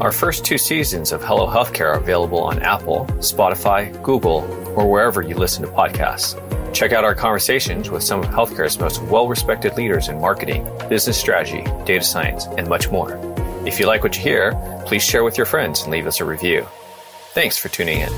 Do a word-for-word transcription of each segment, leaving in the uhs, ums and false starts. Our first two seasons of Hello Healthcare are available on Apple, Spotify, Google, or wherever you listen to podcasts. Check out our conversations with some of healthcare's most well-respected leaders in marketing, business strategy, data science, and much more. If you like what you hear, please share with your friends and leave us a review. Thanks for tuning in.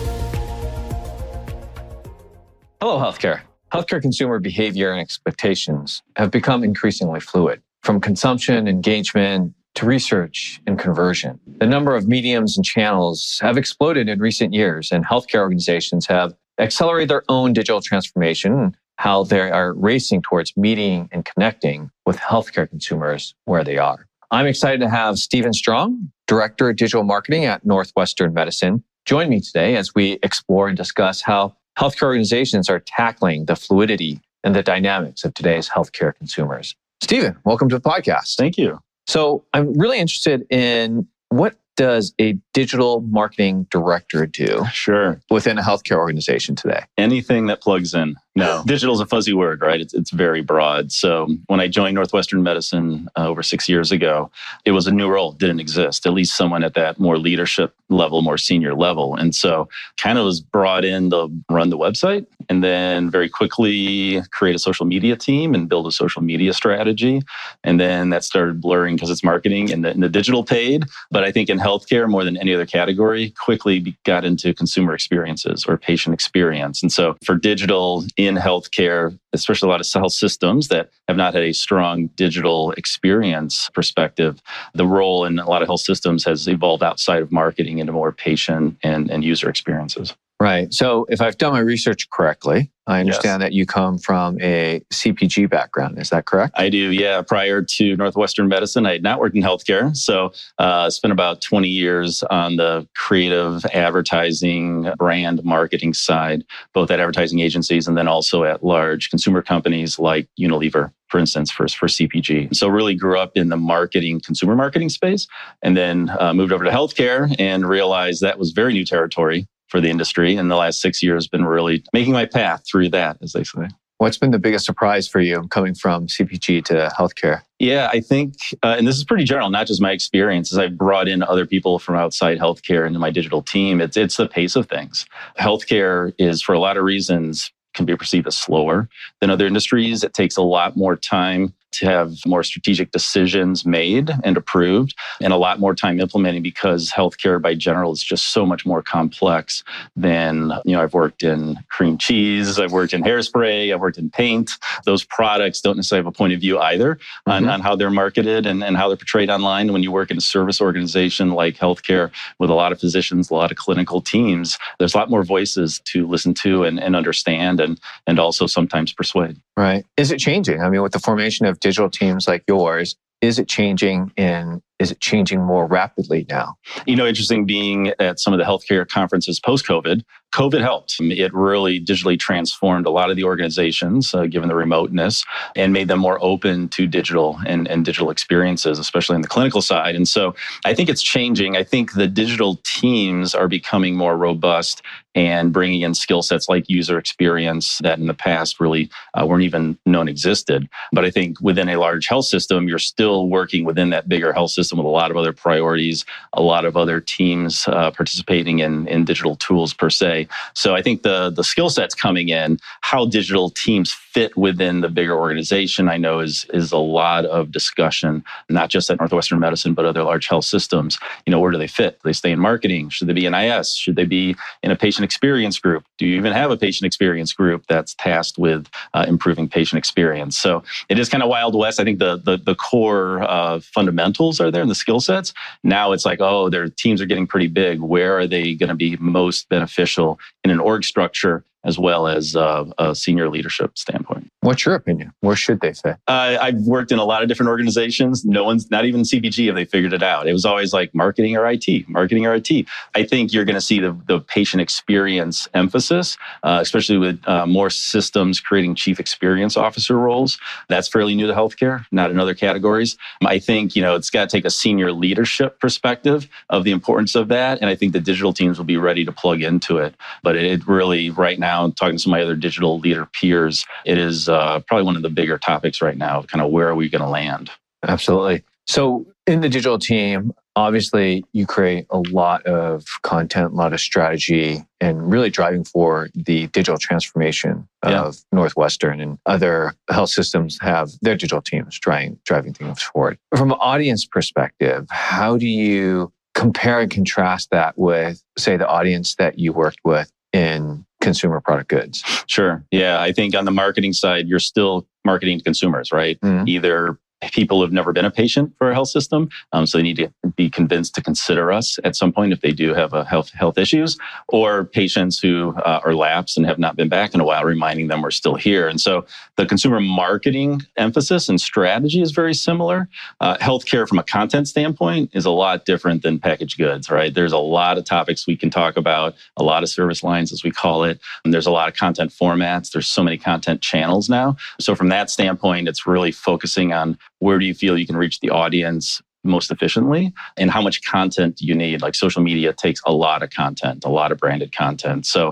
Hello, healthcare. Healthcare consumer behavior and expectations have become increasingly fluid. From consumption, engagement, to research and conversion. The number of mediums and channels have exploded in recent years, and healthcare organizations have accelerated their own digital transformation and how they are racing towards meeting and connecting with healthcare consumers where they are. I'm excited to have Stephen Strong, Director of Digital Marketing at Northwestern Medicine, join me today as we explore and discuss how healthcare organizations are tackling the fluidity and the dynamics of today's healthcare consumers. Stephen, welcome to the podcast. Thank you. So I'm really interested in, what does a digital marketing director do? Sure. Within a healthcare organization today? Anything that plugs in. No. Digital is a fuzzy word, right? It's, it's very broad. So when I joined Northwestern Medicine uh, over six years ago, it was a new role. It didn't exist, at least someone at that more leadership level, more senior level. And so kind of was brought in to run the website and then very quickly create a social media team and build a social media strategy. And then that started blurring because it's marketing and the, and the digital paid. But I think in healthcare, more than any other category, quickly got into consumer experiences or patient experience. And so for digital in healthcare, especially a lot of health systems that have not had a strong digital experience perspective, the role in a lot of health systems has evolved outside of marketing into more patient and, and user experiences. Right. So if I've done my research correctly, I understand yes. that you come from a C P G background. Is that correct? I do. Yeah. Prior to Northwestern Medicine, I had not worked in healthcare. So I uh, spent about twenty years on the creative advertising, brand marketing side, both at advertising agencies and then also at large consumer companies like Unilever, for instance, for, for C P G. So really grew up in the marketing, consumer marketing space, and then uh, moved over to healthcare and realized that was very new territory for the industry, and the last six years been really making my path through that, as they say. What's been the biggest surprise for you coming from C P G to healthcare? Yeah, I think, uh, and this is pretty general, not just my experience, as I've brought in other people from outside healthcare into my digital team, it's it's the pace of things. Healthcare is, for a lot of reasons, can be perceived as slower than other industries. It takes a lot more time to have more strategic decisions made and approved, and a lot more time implementing because healthcare by general is just so much more complex than, you know, I've worked in cream cheese, I've worked in hairspray, I've worked in paint. Those products don't necessarily have a point of view either on, mm-hmm. on how they're marketed and, and how they're portrayed online. When you work in a service organization like healthcare with a lot of physicians, a lot of clinical teams, there's a lot more voices to listen to and, and understand and, and also sometimes persuade. Right. Is it changing? I mean, with the formation of digital teams like yours, is it changing in Is it changing more rapidly now? You know, interesting being at some of the healthcare conferences post-COVID, COVID helped. It really digitally transformed a lot of the organizations, uh, given the remoteness, and made them more open to digital and, and digital experiences, especially on the clinical side. And so I think it's changing. I think the digital teams are becoming more robust and bringing in skill sets like user experience that in the past really uh, weren't even known existed. But I think within a large health system, you're still working within that bigger health system with a lot of other priorities, a lot of other teams uh, participating in, in digital tools per se. So I think the, the skill sets coming in, how digital teams fit within the bigger organization, I know is, is a lot of discussion, not just at Northwestern Medicine, but other large health systems. You know, where do they fit? Do they stay in marketing? Should they be in I S? Should they be in a patient experience group? Do you even have a patient experience group that's tasked with uh, improving patient experience? So it is kind of Wild West. I think the, the, the core uh, fundamentals are there and the skill sets. Now it's like, oh, their teams are getting pretty big. Where are they going to be most beneficial in an org structure as well as uh, a senior leadership standpoint? What's your opinion? Where should they fit? Uh, I've worked in a lot of different organizations. No one's, not even C P G, have they figured it out. It was always like marketing or I T, marketing or I T. I think you're going to see the, the patient experience emphasis, uh, especially with uh, more systems creating chief experience officer roles. That's fairly new to healthcare, not in other categories. I think, you know, it's got to take a senior leadership perspective of the importance of that. And I think the digital teams will be ready to plug into it. But it really, right now, talking to my other digital leader peers, it is Uh, probably one of the bigger topics right now, kind of where are we going to land? Absolutely. So in the digital team, obviously you create a lot of content, a lot of strategy, and really driving for the digital transformation of yeah. Northwestern, and other health systems have their digital teams trying driving things forward. From an audience perspective, how do you compare and contrast that with, say, the audience that you worked with in consumer product goods? Sure. Yeah. I think on the marketing side, you're still marketing to consumers, right? Mm-hmm. Either people have never been a patient for a health system, um, so they need to be convinced to consider us at some point if they do have a health health issues, or patients who uh, are lapsed and have not been back in a while, reminding them we're still here. And so the consumer marketing emphasis and strategy is very similar. Uh, healthcare from a content standpoint is a lot different than packaged goods, right? There's a lot of topics we can talk about, a lot of service lines as we call it, and there's a lot of content formats. There's so many content channels now. So from that standpoint, it's really focusing on where do you feel you can reach the audience most efficiently, and how much content do you need? Like social media takes a lot of content, a lot of branded content. So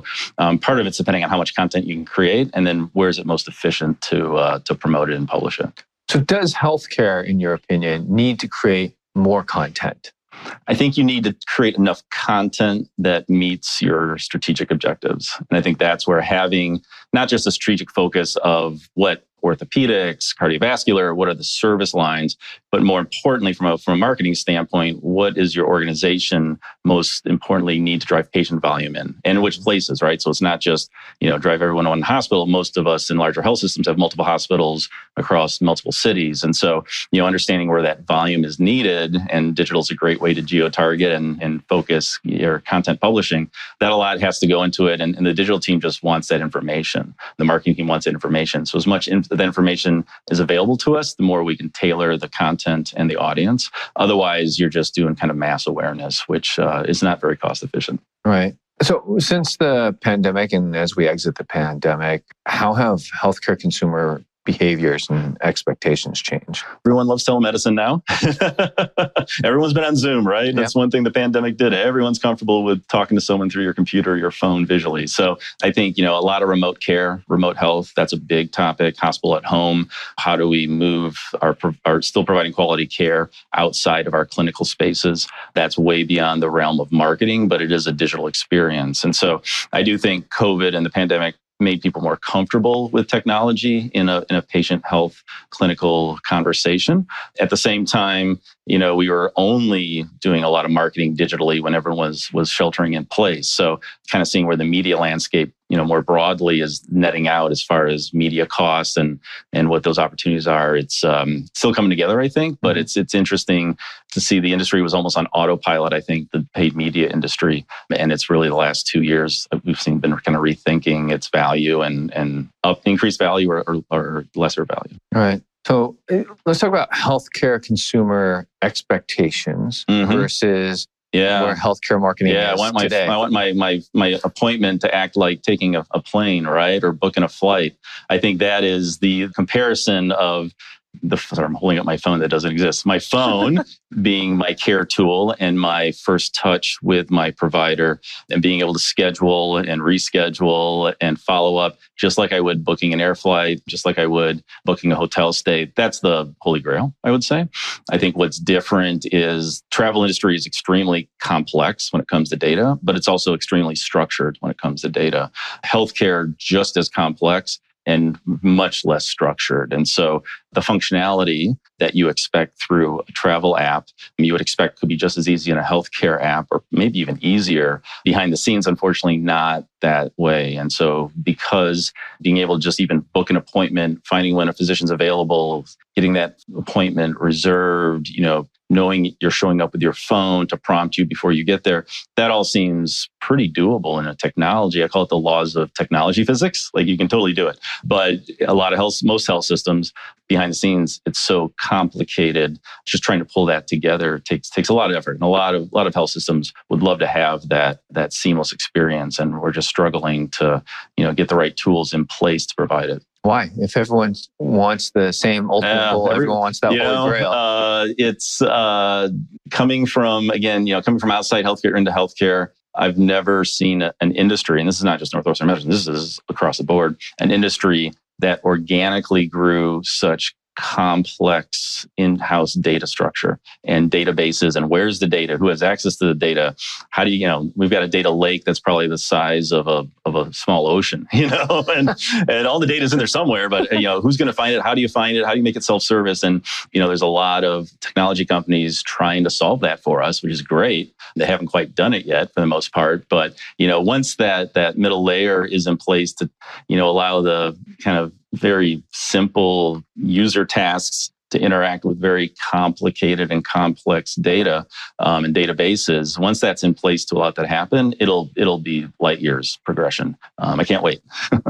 um, part of it's depending on how much content you can create, and then where is it most efficient to uh, to promote it and publish it. So does healthcare, in your opinion, need to create more content? I think you need to create enough content that meets your strategic objectives. And I think that's where having not just a strategic focus of what orthopedics, cardiovascular, what are the service lines, but more importantly, from a, from a marketing standpoint, what is your organization most importantly need to drive patient volume in, and which places, right? So it's not just, you know, drive everyone to one hospital. Most of us in larger health systems have multiple hospitals across multiple cities. And so, you know, understanding where that volume is needed, and digital is a great way to geo-target and, and focus your content publishing. That a lot has to go into it. And, and the digital team just wants that information. The marketing team wants that information. So as much in, the information is available to us, the more we can tailor the content and the audience. Otherwise, you're just doing kind of mass awareness, which uh, is not very cost efficient. Right. So since the pandemic, and as we exit the pandemic, how have healthcare consumer behaviors and expectations change? Everyone loves telemedicine now. Everyone's been on Zoom, right? That's yeah. one thing the pandemic did. Everyone's comfortable with talking to someone through your computer or your phone visually. So I think, you know, a lot of remote care, remote health, that's a big topic. Hospital at home. How do we move our, our still providing quality care outside of our clinical spaces? That's way beyond the realm of marketing, but it is a digital experience. And so I do think COVID and the pandemic made people more comfortable with technology in a in a patient health clinical conversation. At the same time, you know, we were only doing a lot of marketing digitally when everyone was was sheltering in place. So kind of seeing where the media landscape, you know, more broadly is netting out as far as media costs and and what those opportunities are. It's um, still coming together, I think, but it's it's interesting to see the industry was almost on autopilot, I think, the paid media industry. And it's really the last two years we've seen been kind of rethinking its value and and up increased value or, or, or lesser value. All right. So let's talk about healthcare consumer expectations mm-hmm. versus Yeah, where healthcare marketing yeah, is I want my, today. I want my my my appointment to act like taking a, a plane, right, or booking a flight. I think that is the comparison of the. Sorry, I'm holding up my phone that doesn't exist. My phone being my care tool and my first touch with my provider, and being able to schedule and reschedule and follow up, just like I would booking an air flight, just like I would booking a hotel stay. That's the holy grail, I would say. I think what's different is travel industry is extremely complex when it comes to data, but it's also extremely structured when it comes to data. Healthcare, just as complex and much less structured. And so the functionality that you expect through a travel app, you would expect could be just as easy in a healthcare app, or maybe even easier. Behind the scenes, unfortunately, not that way. And so because being able to just even book an appointment, finding when a physician's available, getting that appointment reserved, you know, knowing you're showing up with your phone to prompt you before you get there, that all seems pretty doable in a technology. I call it the laws of technology physics. Like you can totally do it. But a lot of health, most health systems, behind the scenes, it's so complicated. Just trying to pull that together takes takes a lot of effort. And a lot of a lot of health systems would love to have that that seamless experience. And we're just struggling to, you know, get the right tools in place to provide it. Why? If everyone wants the same ultimate uh, goal, every, everyone wants that holy grail. Uh, it's uh, coming from, again, you know, coming from outside healthcare into healthcare, I've never seen a, an industry, and this is not just Northwestern Medicine, this is across the board, an industry that organically grew such complex in-house data structure and databases, and where's the data? Who has access to the data? How do you, you know, we've got a data lake that's probably the size of a of a small ocean, you know, and and all the data's in there somewhere, but you know, who's going to find it? How do you find it? How do you make it self-service? And you know, there's a lot of technology companies trying to solve that for us, which is great. They haven't quite done it yet for the most part, but you know, once that that middle layer is in place to, you know, allow the kind of very simple user tasks to interact with very complicated and complex data um, and databases. Once that's in place to allow that to happen, it'll it'll be light years progression. Um, I can't wait.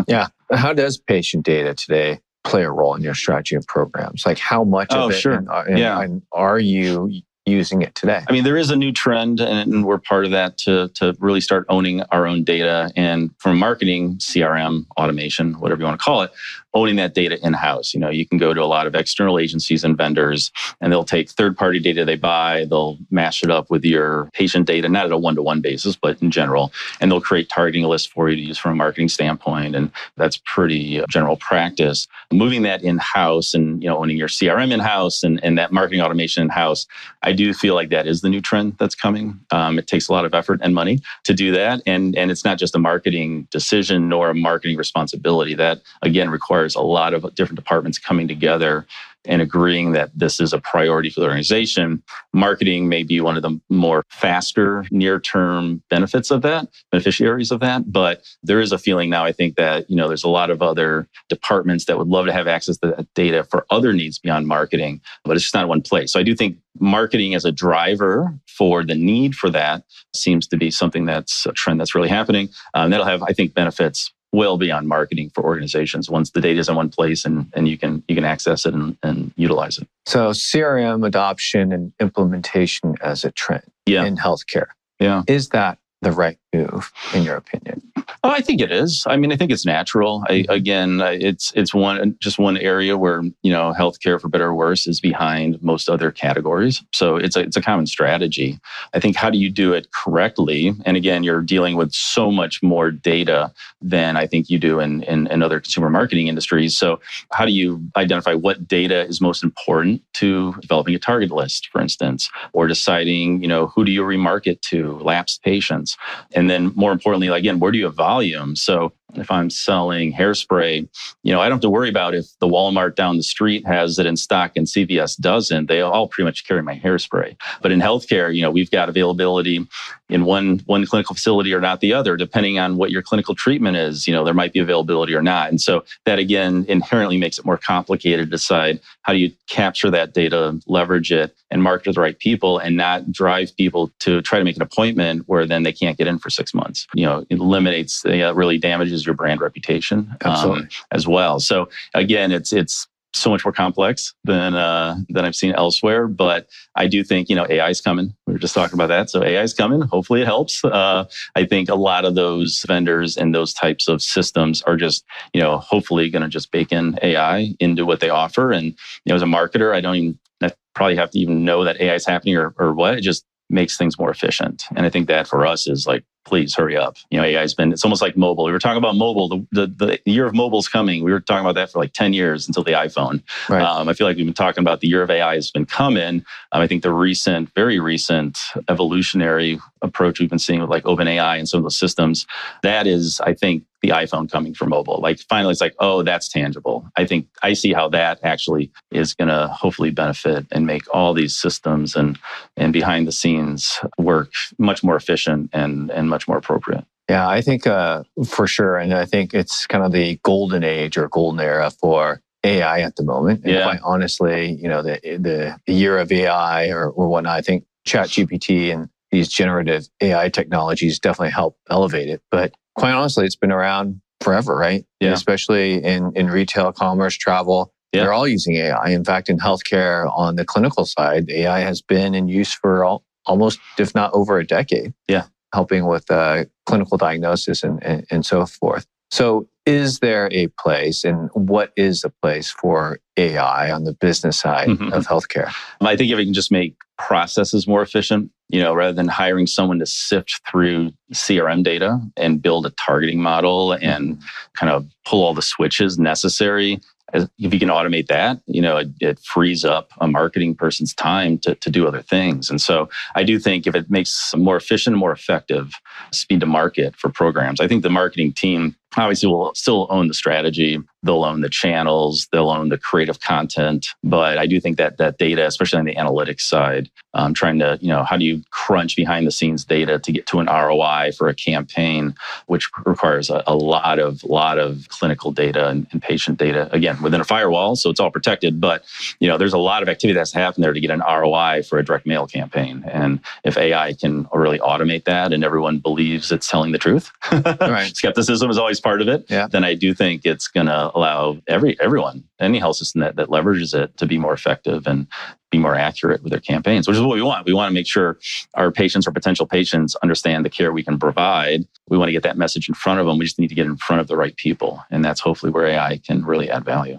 Yeah. How does patient data today play a role in your strategy and programs? Like how much oh, of it sure. and, and, yeah. and are you using it today? I mean, there is a new trend, and we're part of that to, to really start owning our own data. And from marketing, C R M, automation, whatever you want to call it, owning that data in-house. You know, you can go to a lot of external agencies and vendors, and they'll take third-party data they buy, they'll mash it up with your patient data, not at a one-to-one basis, but in general, and they'll create targeting lists for you to use from a marketing standpoint, and that's pretty general practice. Moving that in-house and, you know, owning your C R M in-house and, and that marketing automation in-house, I do feel like that is the new trend that's coming. Um, it takes a lot of effort and money to do that, and, and it's not just a marketing decision nor a marketing responsibility. That, again, requires a lot of different departments coming together and agreeing that this is a priority for the organization. Marketing may be one of the more faster near-term benefits of that, beneficiaries of that. But there is a feeling now, I think, that you know there's a lot of other departments that would love to have access to that data for other needs beyond marketing, but it's just not one place. So I do think marketing as a driver for the need for that seems to be something that's a trend that's really happening. Um, that'll have, I think, benefits well beyond marketing for organizations once the data is in one place and, and you can you can access it and, and utilize it. So C R M adoption and implementation as a trend yeah. in healthcare. Yeah. Is that the right move in your opinion? Oh, I think it is. I mean, I think it's natural. I, again, it's it's one just one area where, you know, healthcare, for better or worse, is behind most other categories. So it's a, it's a common strategy. I think how do you do it correctly? And again, you're dealing with so much more data than I think you do in, in, in other consumer marketing industries. So how do you identify what data is most important to developing a target list, for instance, or deciding, you know, who do you remarket to, lapsed patients? And then more importantly, again, where do you evolve? Volume. So if I'm selling hairspray, you know, I don't have to worry about if the Walmart down the street has it in stock and C V S doesn't. They all pretty much carry my hairspray. But in healthcare, you know, we've got availability in one one clinical facility or not the other, depending on what your clinical treatment is. You know, there might be availability or not. And so that, again, inherently makes it more complicated to decide how do you capture that data, leverage it, and market to the right people, and not drive people to try to make an appointment where then they can't get in for six months. You know, it eliminates It really damages your brand reputation um, as well. So again, it's it's so much more complex than uh, than I've seen elsewhere. But I do think, you know, A I is coming. We were just talking about that. So A I is coming. Hopefully it helps. Uh, I think a lot of those vendors and those types of systems are just, you know, hopefully going to just bake in A I into what they offer. And you know, as a marketer, I don't even I probably have to even know that A I is happening or or what. It just makes things more efficient. And I think that for us is like, please hurry up. You know, A I has been, it's almost like mobile. We were talking about mobile. The, the, the year of mobile is coming. We were talking about that for like ten years until the iPhone. Right. Um, I feel like we've been talking about the year of A I has been coming. Um, I think the recent, very recent evolutionary approach we've been seeing with like OpenAI and some of those systems, that is, I think, the iPhone coming for mobile. Like finally, it's like, oh, that's tangible. I think I see how that actually is going to hopefully benefit and make all these systems and and behind the scenes work much more efficient and and much more appropriate. Yeah, I think uh, for sure. And I think it's kind of the golden age or golden era for A I at the moment. And yeah. Quite honestly, you know, the the, the year of A I or, or whatnot, I think ChatGPT and these generative A I technologies definitely help elevate it. But quite honestly, it's been around forever, right? Yeah. Especially in, in retail, commerce, travel. Yeah. They're all using A I. In fact, in healthcare, on the clinical side, A I has been in use for all, almost, if not over a decade. Yeah. Helping with uh, clinical diagnosis and, and, and so forth. So is there a place, and what is the place for A I on the business side mm-hmm. of healthcare? I think if we can just make processes more efficient, you know, rather than hiring someone to sift through C R M data and build a targeting model and kind of pull all the switches necessary, if you can automate that, you know, it, it frees up a marketing person's time to, to do other things. And so I do think if it makes more efficient, more effective speed to market for programs, I think the marketing team obviously will still own the strategy. They'll own the channels. They'll own the creative content. But I do think that that data, especially on the analytics side, um, trying to, you know, how do you crunch behind the scenes data to get to an R O I for a campaign, which requires a, a lot of lot of clinical data and, and patient data, again, within a firewall. So it's all protected. But, you know, there's a lot of activity that's happened there to get an R O I for a direct mail campaign. And if A I can really automate that and everyone believes it's telling the truth, right. Skepticism is always part of it, yeah. Then I do think it's going to allow every everyone, any health system that, that leverages it to be more effective and be more accurate with their campaigns, which is what we want. We want to make sure our patients or potential patients understand the care we can provide. We want to get that message in front of them. We just need to get in front of the right people. And that's hopefully where A I can really add value.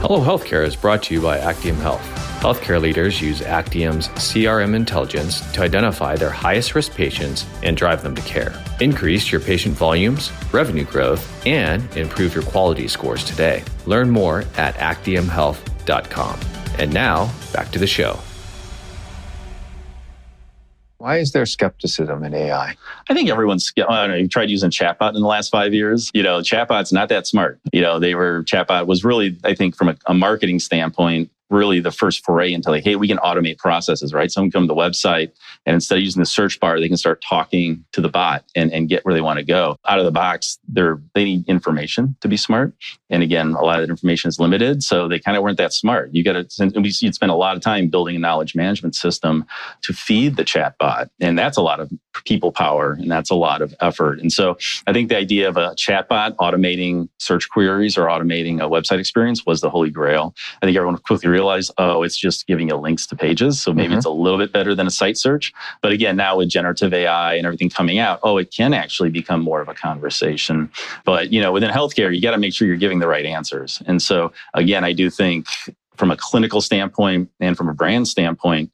Hello Healthcare is brought to you by Actium Health. Healthcare leaders use Actium's C R M intelligence to identify their highest risk patients and drive them to care. Increase your patient volumes, revenue growth, and improve your quality scores today. Learn more at actium health dot com. And now, back to the show. Why is there skepticism in A I? I think everyone's, I don't know, you tried using chatbot in the last five years. You know, chatbot's not that smart. You know, they were, chatbot was really, I think from a, a marketing standpoint, really the first foray into like, hey, we can automate processes, right? Someone come to the website and instead of using the search bar, they can start talking to the bot and, and get where they want to go. Out of the box, they're, they need information to be smart. And again, a lot of that information is limited. So they kind of weren't that smart. You got to, you'd spend a lot of time building a knowledge management system to feed the chatbot. And that's a lot of people power and that's a lot of effort. And so I think the idea of a chatbot automating search queries or automating a website experience was the holy grail. I think everyone quickly realized, oh, it's just giving you links to pages. So maybe mm-hmm. it's a little bit better than a site search. But again, now with generative A I and everything coming out, oh, it can actually become more of a conversation. But, you know, within healthcare, you got to make sure you're giving the right answers. And so again, I do think from a clinical standpoint and from a brand standpoint,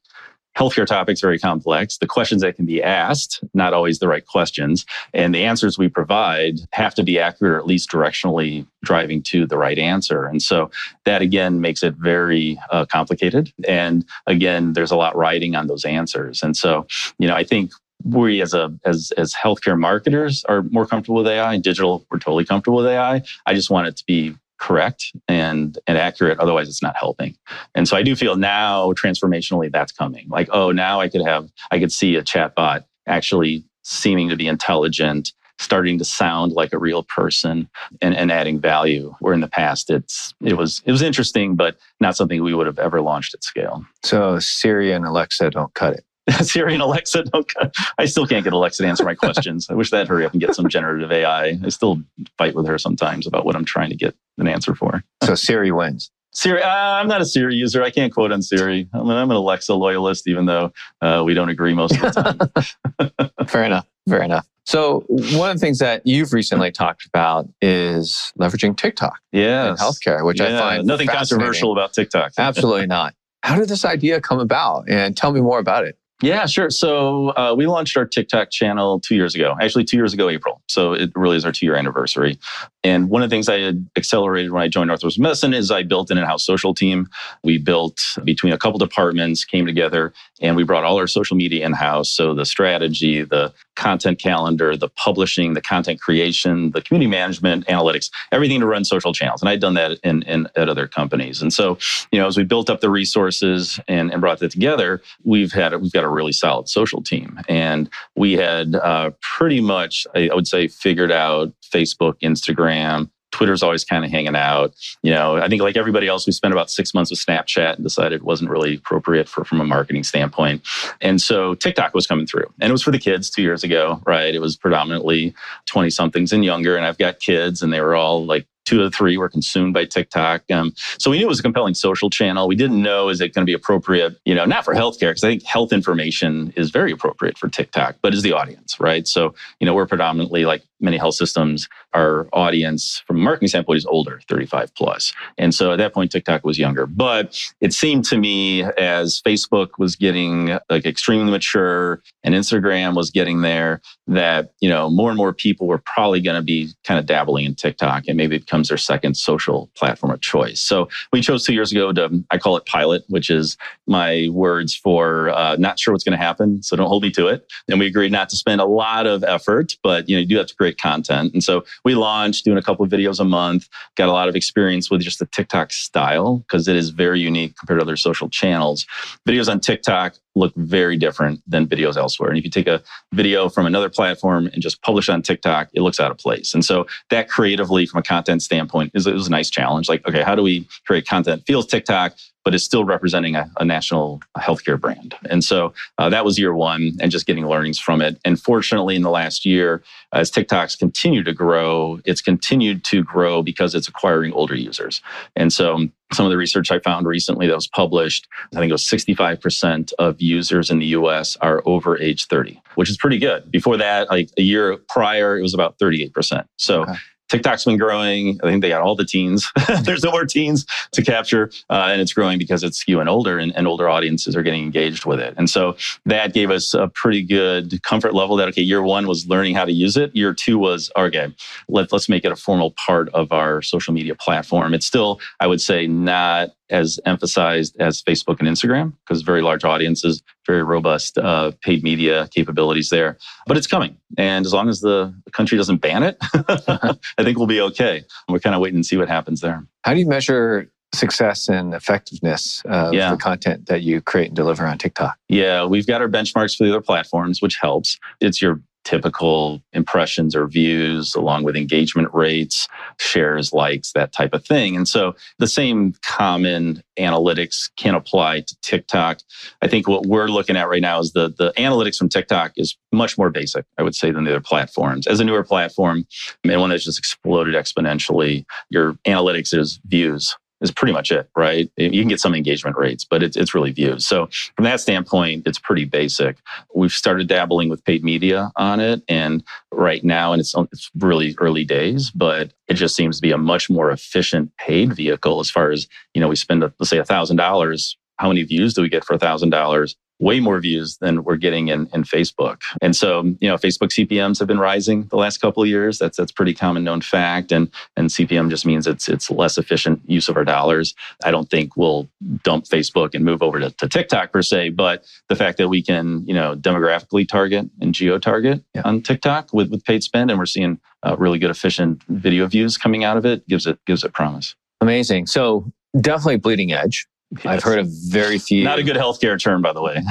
healthcare topics are very complex. The questions that can be asked, not always the right questions. And the answers we provide have to be accurate, or at least directionally driving to the right answer. And so that, again, makes it very uh, complicated. And again, there's a lot riding on those answers. And so, you know, I think we as a as as healthcare marketers are more comfortable with A I. In digital, we're totally comfortable with A I. I just want it to be correct and, and accurate. Otherwise, it's not helping. And so I do feel now transformationally that's coming. Like, oh, now I could have, I could see a chatbot actually seeming to be intelligent, starting to sound like a real person and, and adding value. Where in the past, it's it was it was interesting, but not something we would have ever launched at scale. So Siri and Alexa don't cut it. Siri and Alexa don't cut. I still can't get Alexa to answer my questions. I wish that'd hurry up and get some generative A I. I still fight with her sometimes about what I'm trying to get an answer for. So Siri wins. Siri, uh, I'm not a Siri user. I can't quote on Siri. I mean, I'm an Alexa loyalist, even though uh, we don't agree most of the time. Fair enough. Fair enough. So one of the things that you've recently talked about is leveraging TikTok yes. in healthcare, which yeah. I find nothing controversial about TikTok. Absolutely not. How did this idea come about? And tell me more about it. Yeah, sure. So uh, we launched our TikTok channel two years ago, actually two years ago, April. So it really is our two-year anniversary. And one of the things I had accelerated when I joined Northwestern Medicine is I built an in-house social team. We built between a couple departments, came together, and we brought all our social media in-house. So the strategy, the content calendar, the publishing, the content creation, the community management, analytics, everything to run social channels. And I'd done that in, in at other companies. And so, you know, as we built up the resources and, and brought that together, we've had we've got a really solid social team. And we had uh, pretty much, I, I would say, figured out Facebook, Instagram. Twitter's always kind of hanging out. You know, I think like everybody else, we spent about six months with Snapchat and decided it wasn't really appropriate for from a marketing standpoint. And so TikTok was coming through. And it was for the kids two years ago, right? It was predominantly twenty-somethings and younger. And I've got kids and they were all like, two of the three were consumed by TikTok. Um, so we knew it was a compelling social channel. We didn't know, is it going to be appropriate, you know, not for healthcare, because I think health information is very appropriate for TikTok, but is the audience, right? So, you know, we're predominantly, like many health systems, our audience from a marketing standpoint is older, thirty-five plus. And so at that point, TikTok was younger. But it seemed to me as Facebook was getting like extremely mature and Instagram was getting there, that, you know, more and more people were probably going to be kind of dabbling in TikTok and maybe it becomes their second social platform of choice. So we chose two years ago to, I call it pilot, which is my words for uh, not sure what's going to happen, so don't hold me to it. And we agreed not to spend a lot of effort, but you know, you do have to create content. And so we launched doing a couple of videos a month, got a lot of experience with just the TikTok style because it is very unique compared to other social channels. Videos on TikTok look very different than videos elsewhere. And if you take a video from another platform and just publish it on TikTok, it looks out of place. And so that creatively, from a content standpoint, is it was a nice challenge. Like, okay, how do we create content that feels TikTok, but is still representing a, a national healthcare brand? And so uh, that was year one and just getting learnings from it. And fortunately, in the last year, as TikTok's continued to grow, it's continued to grow because it's acquiring older users. And so some of the research I found recently that was published, I think it was sixty-five percent of users in the U S are over age thirty, which is pretty good. Before that, like a year prior, it was about thirty-eight percent. So okay. TikTok's been growing. I think they got all the teens. There's no more teens to capture. Uh, and it's growing because it's skewing older and, and older audiences are getting engaged with it. And so that gave us a pretty good comfort level that, okay, year one was learning how to use it. Year two was, okay, let, let's make it a formal part of our social media platform. It's still, I would say, not as emphasized as Facebook and Instagram because very large audiences, very robust uh, paid media capabilities there. But it's coming. And as long as the country doesn't ban it, I think we'll be okay. We're kind of waiting to see what happens there. How do you measure success and effectiveness of yeah. the content that you create and deliver on TikTok? Yeah, we've got our benchmarks for the other platforms, which helps. It's your typical impressions or views along with engagement rates, shares, likes, that type of thing. And so the same common analytics can apply to TikTok. I think what we're looking at right now is the, the analytics from TikTok is much more basic, I would say, than the other platforms. As a newer platform, and one that's just exploded exponentially, your analytics is views. Is pretty much it, right? You can get some engagement rates, but it's it's really views. So from that standpoint, it's pretty basic. We've started dabbling with paid media on it, and right now, and it's it's really early days, but it just seems to be a much more efficient paid vehicle. As far as, you know, we spend, let's say, a thousand dollars. How many views do we get for a thousand dollars? Way more views than we're getting in, in Facebook. And so, you know, Facebook C P Ms have been rising the last couple of years. That's that's pretty common known fact. And and C P M just means it's it's less efficient use of our dollars. I don't think we'll dump Facebook and move over to, to TikTok per se, but the fact that we can, you know, demographically target and geo-target yeah. on TikTok with, with paid spend, and we're seeing uh, really good efficient video views coming out of it, gives it gives it promise. Amazing. So definitely bleeding edge. Yes. I've heard of very few. Not a good healthcare term, by the way.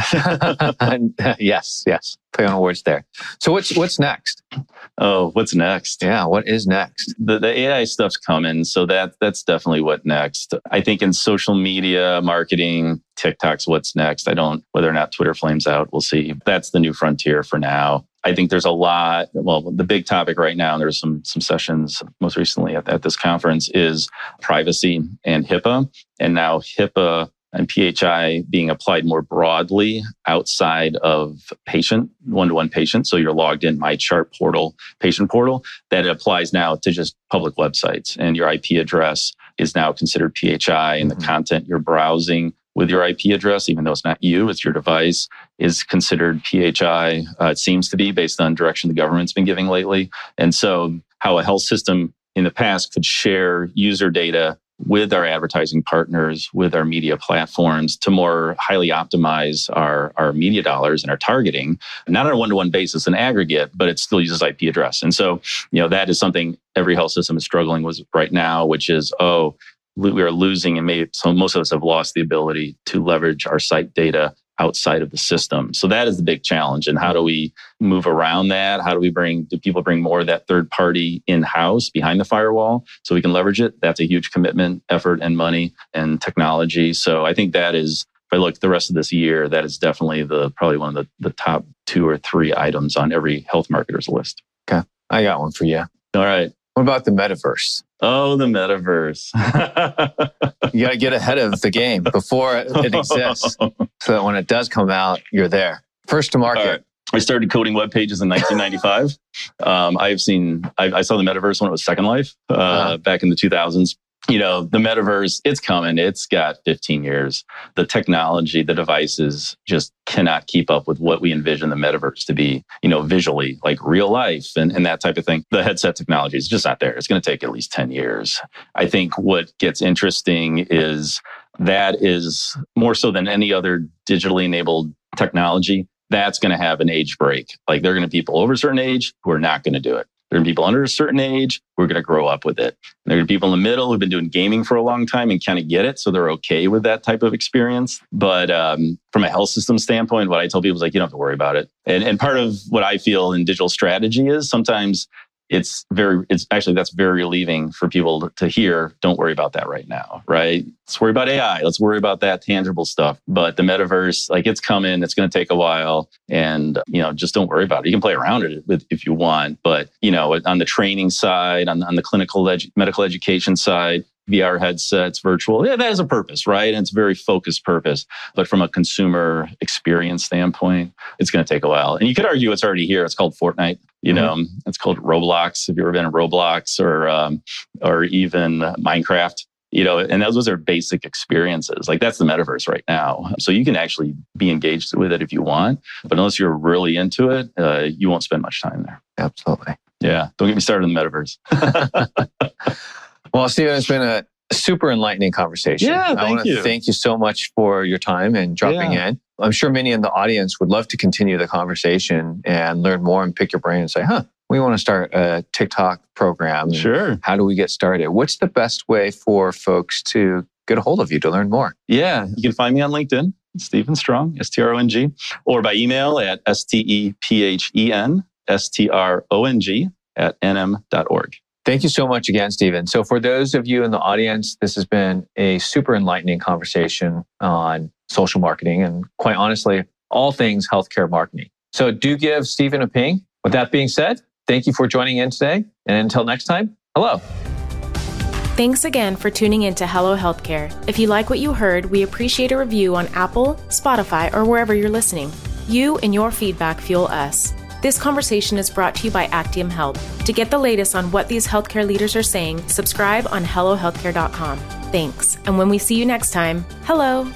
yes, yes. Play on words there. So what's what's next? Oh, what's next? Yeah, what is next? The, the A I stuff's coming, so that that's definitely what next. I think in social media marketing, TikTok's what's next. I don't whether or not Twitter flames out, we'll see. That's the new frontier for now. I think there's a lot, well, the big topic right now, and there's some some sessions most recently at, at this conference, is privacy and HIPAA. And now HIPAA and P H I being applied more broadly outside of patient, one-to-one patient. So you're logged in MyChart portal, patient portal, that applies now to just public websites. And your I P address is now considered P H I, and mm-hmm. the content you're browsing with your I P address, even though it's not you, it's your device, is considered P H I. Uh, it seems to be, based on direction the government's been giving lately. And so how a health system in the past could share user data with our advertising partners, with our media platforms to more highly optimize our, our media dollars and our targeting, not on a one-to-one basis in aggregate, but it still uses I P address. And so, you know, that is something every health system is struggling with right now, which is, oh, we are losing, and maybe so most of us have lost the ability to leverage our site data outside of the system. So that is the big challenge. And how do we move around that? How do we bring, do people bring more of that third party in-house behind the firewall so we can leverage it? That's a huge commitment, effort, and money and technology. So I think that is, if I look at the rest of this year, that is definitely the probably one of the, the top two or three items on every health marketer's list. Okay. I got one for you. All right. What about the metaverse? Oh, the metaverse. You got to get ahead of the game before it exists so that when it does come out, you're there. First to market. Right. I started coding web pages in nineteen ninety-five. um, I've seen, I, I saw the metaverse when it was Second Life uh, uh-huh. back in the two thousands. You know, the metaverse, it's coming. It's got fifteen years. The technology, the devices just cannot keep up with what we envision the metaverse to be, you know, visually, like real life and, and that type of thing. The headset technology is just not there. It's going to take at least ten years. I think what gets interesting is that is more so than any other digitally enabled technology, that's going to have an age break. Like there are going to be people over a certain age who are not going to do it. There are people under a certain age who are going to grow up with it. And there are people in the middle who've been doing gaming for a long time and kind of get it. So they're okay with that type of experience. But um, from a health system standpoint, what I tell people is like, you don't have to worry about it. And, and part of what I feel in digital strategy is sometimes it's very, it's actually, that's very relieving for people to hear, don't worry about that right now, right? Let's worry about A I. Let's worry about that tangible stuff. But the metaverse, like it's coming, it's going to take a while. And, you know, just don't worry about it. You can play around it with if you want. But, you know, on the training side, on, on the clinical, edu- medical education side, V R headsets, virtual, yeah, that has a purpose, right? And it's a very focused purpose. But from a consumer experience standpoint, it's going to take a while. And you could argue it's already here. It's called Fortnite. You mm-hmm. know, it's called Roblox. Have you ever been in Roblox or um, or even uh, Minecraft? You know, and those, those are basic experiences. Like that's the metaverse right now. So you can actually be engaged with it if you want. But unless you're really into it, uh, you won't spend much time there. Absolutely. Yeah. Don't get me started on the metaverse. Well, Stephen, it's been a super enlightening conversation. Yeah, thank you. I want to thank you so much for your time and dropping yeah. in. I'm sure many in the audience would love to continue the conversation and learn more and pick your brain and say, huh, we want to start a TikTok program. Sure. How do we get started? What's the best way for folks to get a hold of you to learn more? Yeah, you can find me on LinkedIn, Stephen Strong, S T R O N G, or by email at S T E P H E N, S T R O N G at N M dot org. Thank you so much again, Stephen. So for those of you in the audience, this has been a super enlightening conversation on social marketing and quite honestly, all things healthcare marketing. So do give Stephen a ping. With that being said, thank you for joining in today. And until next time, hello. Thanks again for tuning in to Hello Healthcare. If you like what you heard, we appreciate a review on Apple, Spotify, or wherever you're listening. You and your feedback fuel us. This conversation is brought to you by Actium Health. To get the latest on what these healthcare leaders are saying, subscribe on hello healthcare dot com. Thanks. And when we see you next time, hello.